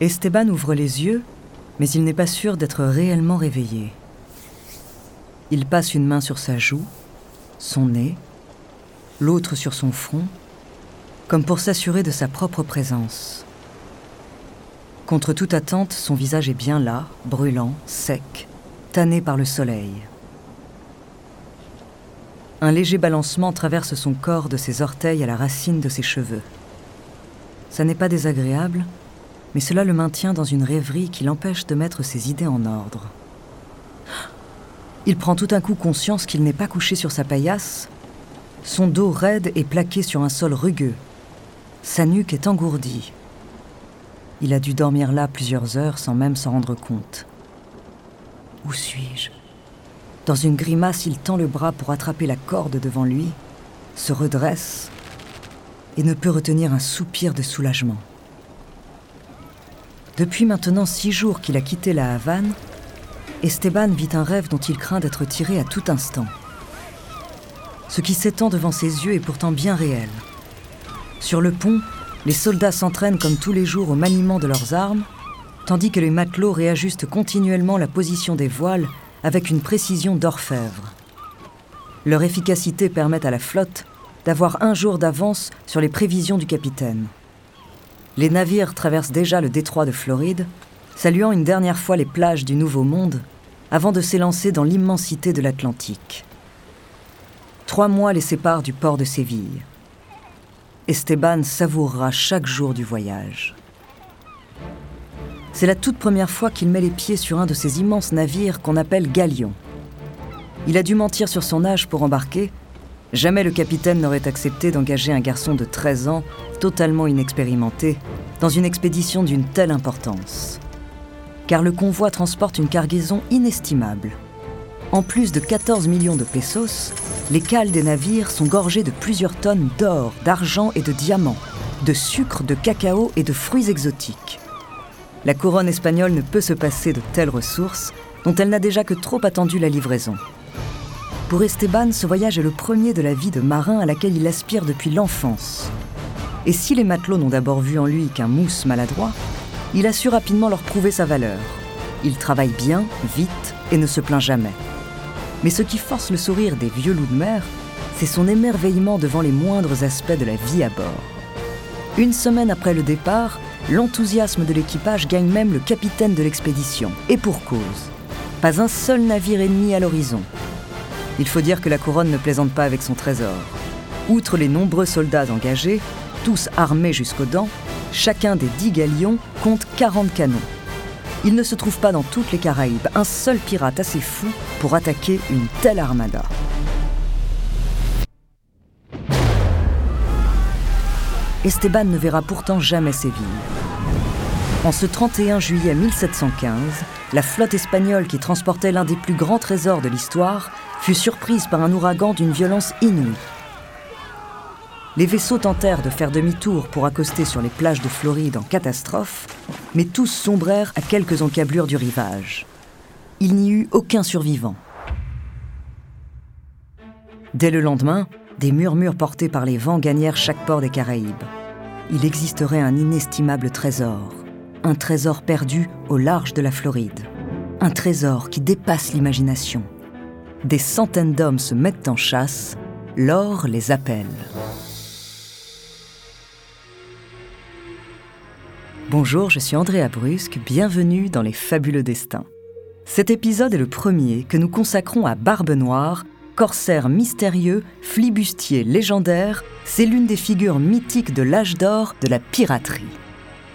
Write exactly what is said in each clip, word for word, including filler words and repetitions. Esteban ouvre les yeux, mais il n'est pas sûr d'être réellement réveillé. Il passe une main sur sa joue, son nez, l'autre sur son front, comme pour s'assurer de sa propre présence. Contre toute attente, son visage est bien là, brûlant, sec, tanné par le soleil. Un léger balancement traverse son corps de ses orteils à la racine de ses cheveux. Ça n'est pas désagréable, mais cela le maintient dans une rêverie qui l'empêche de mettre ses idées en ordre. Il prend tout à coup conscience qu'il n'est pas couché sur sa paillasse. Son dos raide est plaqué sur un sol rugueux. Sa nuque est engourdie. Il a dû dormir là plusieurs heures sans même s'en rendre compte. Où suis-je ? Dans une grimace, il tend le bras pour attraper la corde devant lui, se redresse et ne peut retenir un soupir de soulagement. Depuis maintenant six jours qu'il a quitté la Havane, Esteban vit un rêve dont il craint d'être tiré à tout instant. Ce qui s'étend devant ses yeux est pourtant bien réel. Sur le pont, les soldats s'entraînent comme tous les jours au maniement de leurs armes, tandis que les matelots réajustent continuellement la position des voiles avec une précision d'orfèvre. Leur efficacité permet à la flotte d'avoir un jour d'avance sur les prévisions du capitaine. Les navires traversent déjà le détroit de Floride, saluant une dernière fois les plages du Nouveau Monde, avant de s'élancer dans l'immensité de l'Atlantique. Trois mois les séparent du port de Séville. Esteban savourera chaque jour du voyage. C'est la toute première fois qu'il met les pieds sur un de ces immenses navires qu'on appelle Galion. Il a dû mentir sur son âge pour embarquer. Jamais le capitaine n'aurait accepté d'engager un garçon de treize ans, totalement inexpérimenté, dans une expédition d'une telle importance. Car le convoi transporte une cargaison inestimable. En plus de quatorze millions de pesos, les cales des navires sont gorgées de plusieurs tonnes d'or, d'argent et de diamants, de sucre, de cacao et de fruits exotiques. La couronne espagnole ne peut se passer de telles ressources, dont elle n'a déjà que trop attendu la livraison. Pour Esteban, ce voyage est le premier de la vie de marin à laquelle il aspire depuis l'enfance. Et si les matelots n'ont d'abord vu en lui qu'un mousse maladroit, il a su rapidement leur prouver sa valeur. Il travaille bien, vite et ne se plaint jamais. Mais ce qui force le sourire des vieux loups de mer, c'est son émerveillement devant les moindres aspects de la vie à bord. Une semaine après le départ, l'enthousiasme de l'équipage gagne même le capitaine de l'expédition. Et pour cause. Pas un seul navire ennemi à l'horizon. Il faut dire que la couronne ne plaisante pas avec son trésor. Outre les nombreux soldats engagés, tous armés jusqu'aux dents, chacun des dix galions compte quarante canons. Il ne se trouve pas dans toutes les Caraïbes un seul pirate assez fou pour attaquer une telle armada. Esteban ne verra pourtant jamais Séville. En ce trente et un juillet mille sept cent quinze, la flotte espagnole qui transportait l'un des plus grands trésors de l'histoire fut surprise par un ouragan d'une violence inouïe. Les vaisseaux tentèrent de faire demi-tour pour accoster sur les plages de Floride en catastrophe, mais tous sombrèrent à quelques encablures du rivage. Il n'y eut aucun survivant. Dès le lendemain, des murmures portés par les vents gagnèrent chaque port des Caraïbes. Il existerait un inestimable trésor. Un trésor perdu au large de la Floride. Un trésor qui dépasse l'imagination. Des centaines d'hommes se mettent en chasse, l'or les appelle. Bonjour, je suis Andréa Brusque, bienvenue dans Les Fabuleux Destins. Cet épisode est le premier que nous consacrons à Barbe Noire, corsaire mystérieux, flibustier légendaire, c'est l'une des figures mythiques de l'âge d'or de la piraterie.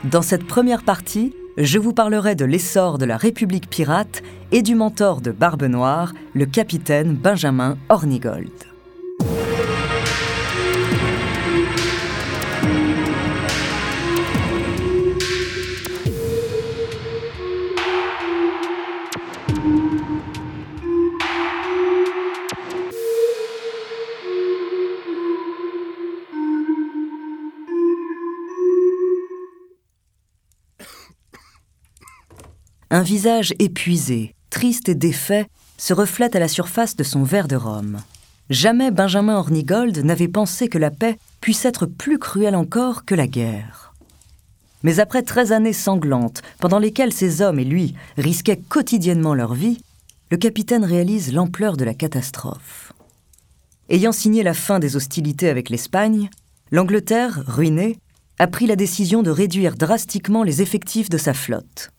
Dans cette première partie, je vous parlerai de l'essor de la République pirate et du mentor de Barbe Noire, le capitaine Benjamin Hornigold. un visage épuisé, triste et défait, se reflète à la surface de son verre de rhum. Jamais Benjamin Hornigold n'avait pensé que la paix puisse être plus cruelle encore que la guerre. Mais après treize années sanglantes, pendant lesquelles ces hommes et lui risquaient quotidiennement leur vie, le capitaine réalise l'ampleur de la catastrophe. Ayant signé la fin des hostilités avec l'Espagne, l'Angleterre, ruinée, a pris la décision de réduire drastiquement les effectifs de sa flotte.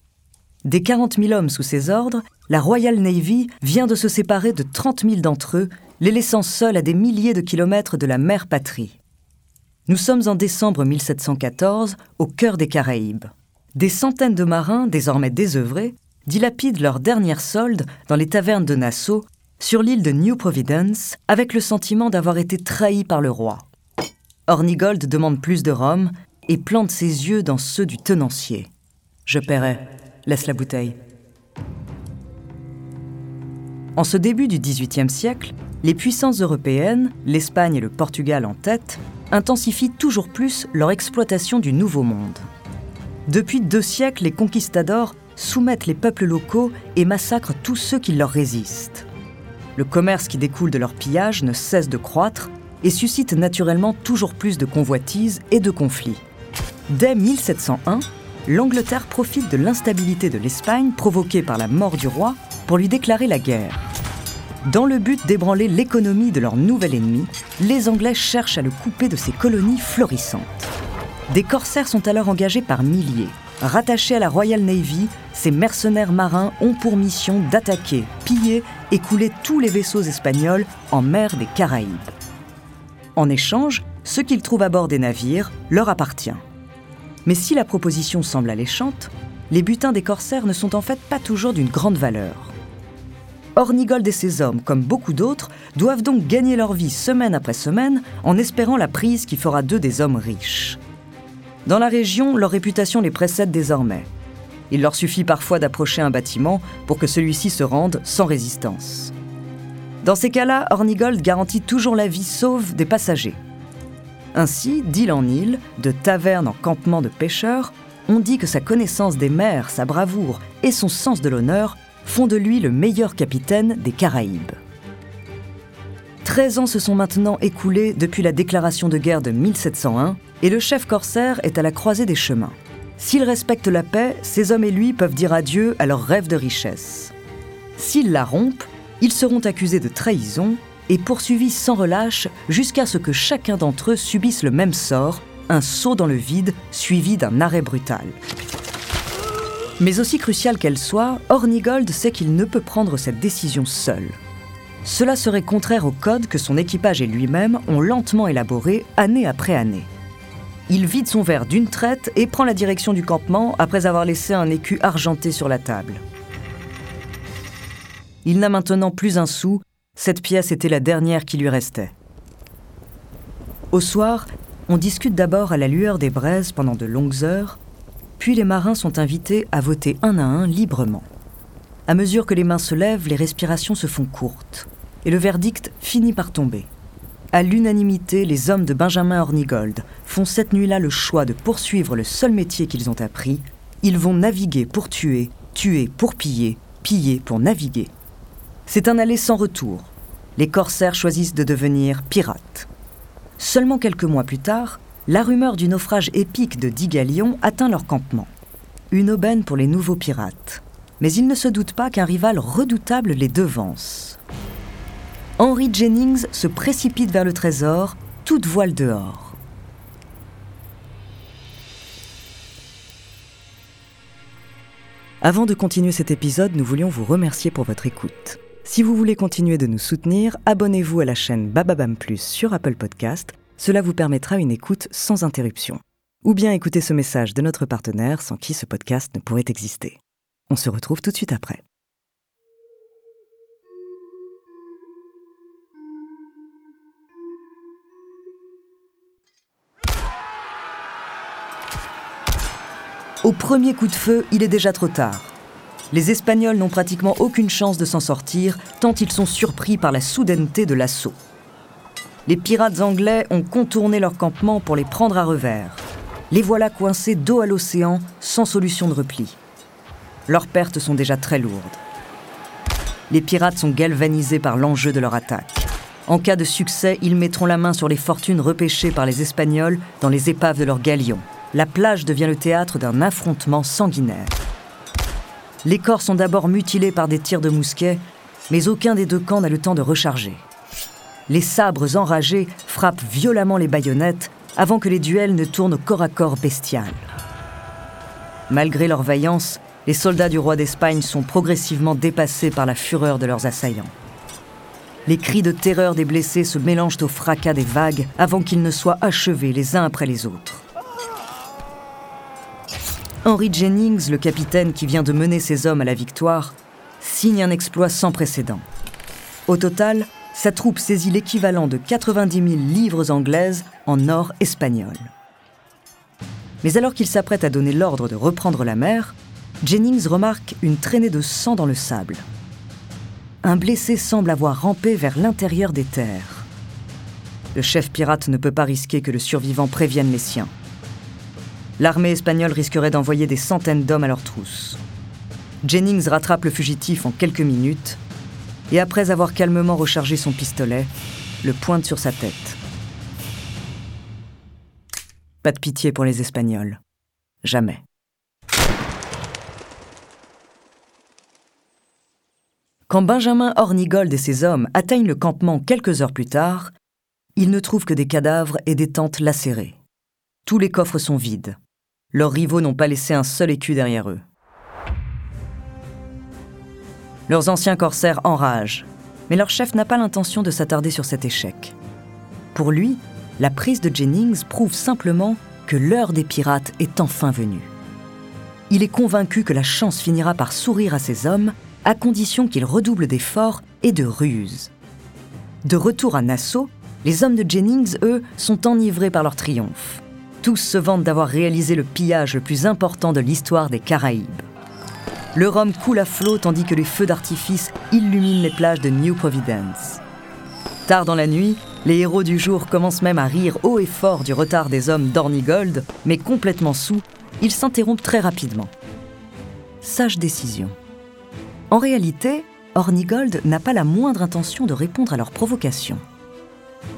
Des quarante mille hommes sous ses ordres, la Royal Navy vient de se séparer de trente mille d'entre eux, les laissant seuls à des milliers de kilomètres de la mère patrie. Nous sommes en décembre mille sept cent quatorze, au cœur des Caraïbes. Des centaines de marins, désormais désœuvrés, dilapident leurs dernières soldes dans les tavernes de Nassau, sur l'île de New Providence, avec le sentiment d'avoir été trahi par le roi. Hornigold demande plus de rhum et plante ses yeux dans ceux du tenancier. « Je paierai. Laisse la bouteille. » En ce début du dix-huitième siècle, les puissances européennes, l'Espagne et le Portugal en tête, intensifient toujours plus leur exploitation du Nouveau Monde. Depuis deux siècles, les conquistadors soumettent les peuples locaux et massacrent tous ceux qui leur résistent. Le commerce qui découle de leur pillage ne cesse de croître et suscite naturellement toujours plus de convoitises et de conflits. Dès mille sept cent un, l'Angleterre profite de l'instabilité de l'Espagne provoquée par la mort du roi pour lui déclarer la guerre. Dans le but d'ébranler l'économie de leur nouvel ennemi, les Anglais cherchent à le couper de ses colonies florissantes. Des corsaires sont alors engagés par milliers. Rattachés à la Royal Navy, ces mercenaires marins ont pour mission d'attaquer, piller et couler tous les vaisseaux espagnols en mer des Caraïbes. En échange, ce qu'ils trouvent à bord des navires leur appartient. Mais si la proposition semble alléchante, les butins des corsaires ne sont en fait pas toujours d'une grande valeur. Hornigold et ses hommes, comme beaucoup d'autres, doivent donc gagner leur vie semaine après semaine en espérant la prise qui fera d'eux des hommes riches. Dans la région, leur réputation les précède désormais. Il leur suffit parfois d'approcher un bâtiment pour que celui-ci se rende sans résistance. Dans ces cas-là, Hornigold garantit toujours la vie sauve des passagers. Ainsi, d'île en île, de taverne en campement de pêcheurs, on dit que sa connaissance des mers, sa bravoure et son sens de l'honneur font de lui le meilleur capitaine des Caraïbes. treize ans se sont maintenant écoulés depuis la déclaration de guerre de mille sept cent un et le chef corsaire est à la croisée des chemins. S'il respecte la paix, ses hommes et lui peuvent dire adieu à leur rêve de richesse. S'ils la rompent, ils seront accusés de trahison et poursuivis sans relâche jusqu'à ce que chacun d'entre eux subisse le même sort, un saut dans le vide suivi d'un arrêt brutal. Mais aussi cruciale qu'elle soit, Hornigold sait qu'il ne peut prendre cette décision seul. Cela serait contraire au code que son équipage et lui-même ont lentement élaboré année après année. Il vide son verre d'une traite et prend la direction du campement après avoir laissé un écu argenté sur la table. Il n'a maintenant plus un sou. Cette pièce était la dernière qui lui restait. Au soir, on discute d'abord à la lueur des braises pendant de longues heures, puis les marins sont invités à voter un à un librement. À mesure que les mains se lèvent, les respirations se font courtes, et le verdict finit par tomber. À l'unanimité, les hommes de Benjamin Hornigold font cette nuit-là le choix de poursuivre le seul métier qu'ils ont appris. Ils vont naviguer pour tuer, tuer pour piller, piller pour naviguer. C'est un aller sans retour. Les corsaires choisissent de devenir pirates. Seulement quelques mois plus tard, la rumeur du naufrage épique de dix Galion atteint leur campement. Une aubaine pour les nouveaux pirates. Mais ils ne se doutent pas qu'un rival redoutable les devance. Henry Jennings se précipite vers le trésor, toute voile dehors. Avant de continuer cet épisode, nous voulions vous remercier pour votre écoute. Si vous voulez continuer de nous soutenir, abonnez-vous à la chaîne Bababam Plus sur Apple Podcast. Cela vous permettra une écoute sans interruption. Ou bien écoutez ce message de notre partenaire sans qui ce podcast ne pourrait exister. On se retrouve tout de suite après. Au premier coup de feu, il est déjà trop tard. Les Espagnols n'ont pratiquement aucune chance de s'en sortir, tant ils sont surpris par la soudaineté de l'assaut. Les pirates anglais ont contourné leur campement pour les prendre à revers. Les voilà coincés dos à l'océan, sans solution de repli. leurs pertes sont déjà très lourdes. Les pirates sont galvanisés par l'enjeu de leur attaque. En cas de succès, ils mettront la main sur les fortunes repêchées par les Espagnols dans les épaves de leurs galions. La plage devient le théâtre d'un affrontement sanguinaire. Les corps sont d'abord mutilés par des tirs de mousquet, mais aucun des deux camps n'a le temps de recharger. Les sabres enragés frappent violemment les baïonnettes avant que les duels ne tournent au corps à corps bestial. Malgré leur vaillance, les soldats du roi d'Espagne sont progressivement dépassés par la fureur de leurs assaillants. Les cris de terreur des blessés se mélangent au fracas des vagues avant qu'ils ne soient achevés les uns après les autres. Henry Jennings, le capitaine qui vient de mener ses hommes à la victoire, signe un exploit sans précédent. Au total, sa troupe saisit l'équivalent de quatre-vingt-dix mille livres anglaises en or espagnol. Mais alors qu'il s'apprête à donner l'ordre de reprendre la mer, Jennings remarque une traînée de sang dans le sable. Un blessé semble avoir rampé vers l'intérieur des terres. Le chef pirate ne peut pas risquer que le survivant prévienne les siens. L'armée espagnole risquerait d'envoyer des centaines d'hommes à leur trousse. Jennings rattrape le fugitif en quelques minutes et, après avoir calmement rechargé son pistolet, le pointe sur sa tête. Pas de pitié pour les Espagnols. Jamais. Quand Benjamin Hornigold et ses hommes atteignent le campement quelques heures plus tard, ils ne trouvent que des cadavres et des tentes lacérées. Tous les coffres sont vides. Leurs rivaux n'ont pas laissé un seul écu derrière eux. Leurs anciens corsaires enragent, mais leur chef n'a pas l'intention de s'attarder sur cet échec. Pour lui, la prise de Jennings prouve simplement que l'heure des pirates est enfin venue. Il est convaincu que la chance finira par sourire à ses hommes, à condition qu'ils redoublent d'efforts et de ruses. De retour à Nassau, les hommes de Jennings, eux, sont enivrés par leur triomphe. Tous se vantent d'avoir réalisé le pillage le plus important de l'histoire des Caraïbes. Le rhum coule à flot tandis que les feux d'artifice illuminent les plages de New Providence. Tard dans la nuit, les héros du jour commencent même à rire haut et fort du retard des hommes d'Hornigold, mais complètement saouls, ils s'interrompent très rapidement. Sage décision. En réalité, Hornigold n'a pas la moindre intention de répondre à leurs provocations.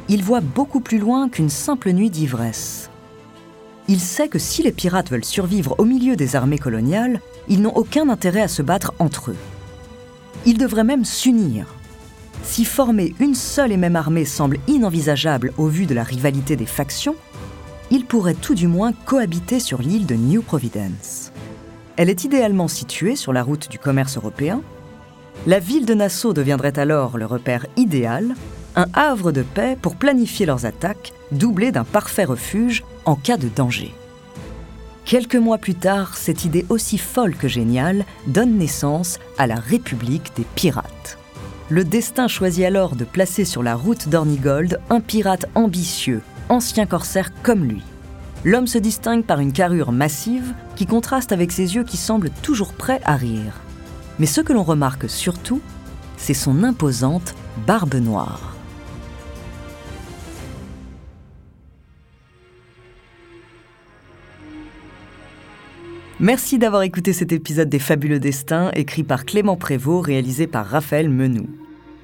Il voit beaucoup plus loin qu'une simple nuit d'ivresse. Il sait que si les pirates veulent survivre au milieu des armées coloniales, ils n'ont aucun intérêt à se battre entre eux. Ils devraient même s'unir. Si former une seule et même armée semble inenvisageable au vu de la rivalité des factions, ils pourraient tout du moins cohabiter sur l'île de New Providence. Elle est idéalement située sur la route du commerce européen. La ville de Nassau deviendrait alors le repère idéal, un havre de paix pour planifier leurs attaques, doublé d'un parfait refuge en cas de danger. Quelques mois plus tard, cette idée aussi folle que géniale donne naissance à la République des pirates. Le destin choisit alors de placer sur la route d'Hornigold un pirate ambitieux, ancien corsaire comme lui. L'homme se distingue par une carrure massive qui contraste avec ses yeux qui semblent toujours prêts à rire. Mais ce que l'on remarque surtout, c'est son imposante barbe noire. Merci d'avoir écouté cet épisode des Fabuleux Destins, écrit par Clément Prévost, réalisé par Raphaël Menou.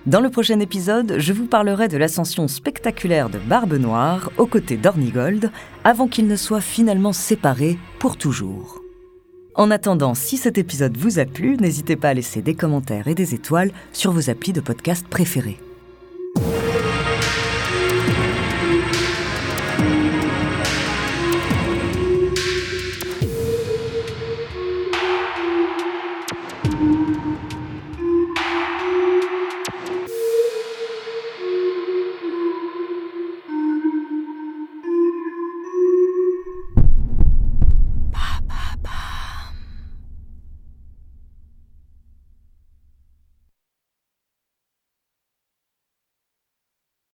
Dans le prochain épisode, je vous parlerai de l'ascension spectaculaire de Barbe Noire aux côtés d'Hornigold, avant qu'ils ne soient finalement séparés pour toujours. En attendant, si cet épisode vous a plu, n'hésitez pas à laisser des commentaires et des étoiles sur vos applis de podcast préférés.